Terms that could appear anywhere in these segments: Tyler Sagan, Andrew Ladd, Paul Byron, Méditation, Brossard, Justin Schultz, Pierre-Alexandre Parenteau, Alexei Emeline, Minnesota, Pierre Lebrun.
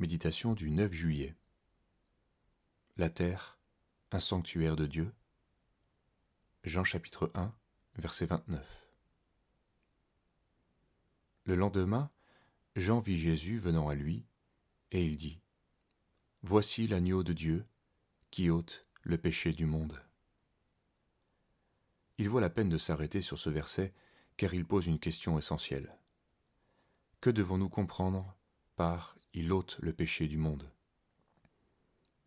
Méditation du 9 juillet. La terre, un sanctuaire de Dieu. Jean chapitre 1, verset 29. Le lendemain, Jean vit Jésus venant à lui, et il dit : « Voici l'agneau de Dieu qui ôte le péché du monde. » Il vaut la peine de s'arrêter sur ce verset car il pose une question essentielle. Que devons-nous comprendre par « il ôte le péché du monde ».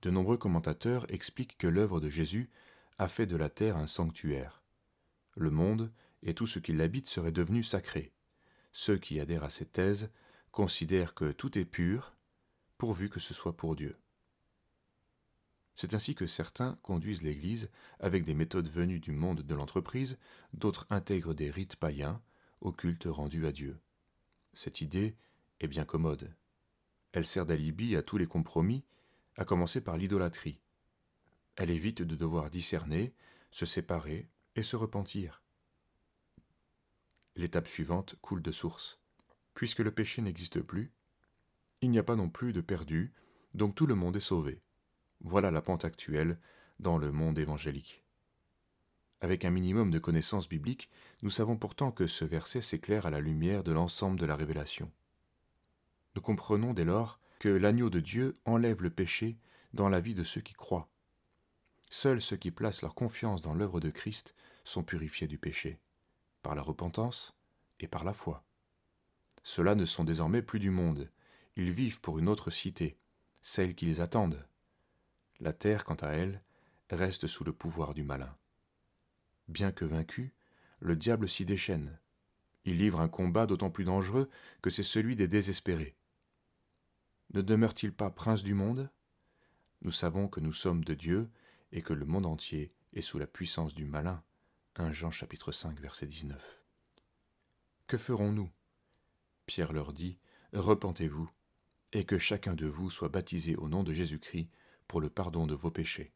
De nombreux commentateurs expliquent que l'œuvre de Jésus a fait de la terre un sanctuaire. Le monde et tout ce qui l'habite serait devenu sacré. Ceux qui adhèrent à cette thèse considèrent que tout est pur, pourvu que ce soit pour Dieu. C'est ainsi que certains conduisent l'Église avec des méthodes venues du monde de l'entreprise, d'autres intègrent des rites païens au culte rendu à Dieu. Cette idée est bien commode. Elle sert d'alibi à tous les compromis, à commencer par l'idolâtrie. Elle évite de devoir discerner, se séparer et se repentir. L'étape suivante coule de source. Puisque le péché n'existe plus, il n'y a pas non plus de perdu, donc tout le monde est sauvé. Voilà la pente actuelle dans le monde évangélique. Avec un minimum de connaissances bibliques, nous savons pourtant que ce verset s'éclaire à la lumière de l'ensemble de la révélation. Nous comprenons dès lors que l'agneau de Dieu enlève le péché dans la vie de ceux qui croient. Seuls ceux qui placent leur confiance dans l'œuvre de Christ sont purifiés du péché, par la repentance et par la foi. Ceux-là ne sont désormais plus du monde, ils vivent pour une autre cité, celle qui les attendent. La terre, quant à elle, reste sous le pouvoir du malin. Bien que vaincu, le diable s'y déchaîne. Il livre un combat d'autant plus dangereux que c'est celui des désespérés. Ne demeure-t-il pas prince du monde ? Nous savons que nous sommes de Dieu et que le monde entier est sous la puissance du malin. 1 Jean chapitre 5, verset 19. Que ferons-nous ? Pierre leur dit : repentez-vous et que chacun de vous soit baptisé au nom de Jésus-Christ pour le pardon de vos péchés.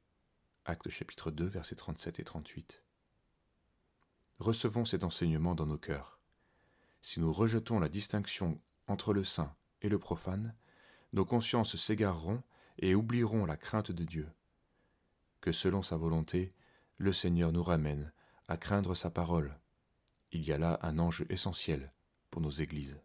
Actes chapitre 2, versets 37 et 38. Recevons cet enseignement dans nos cœurs. Si nous rejetons la distinction entre le saint et le profane, nos consciences s'égareront et oublieront la crainte de Dieu. Que selon sa volonté, le Seigneur nous ramène à craindre sa parole. Il y a là un enjeu essentiel pour nos églises.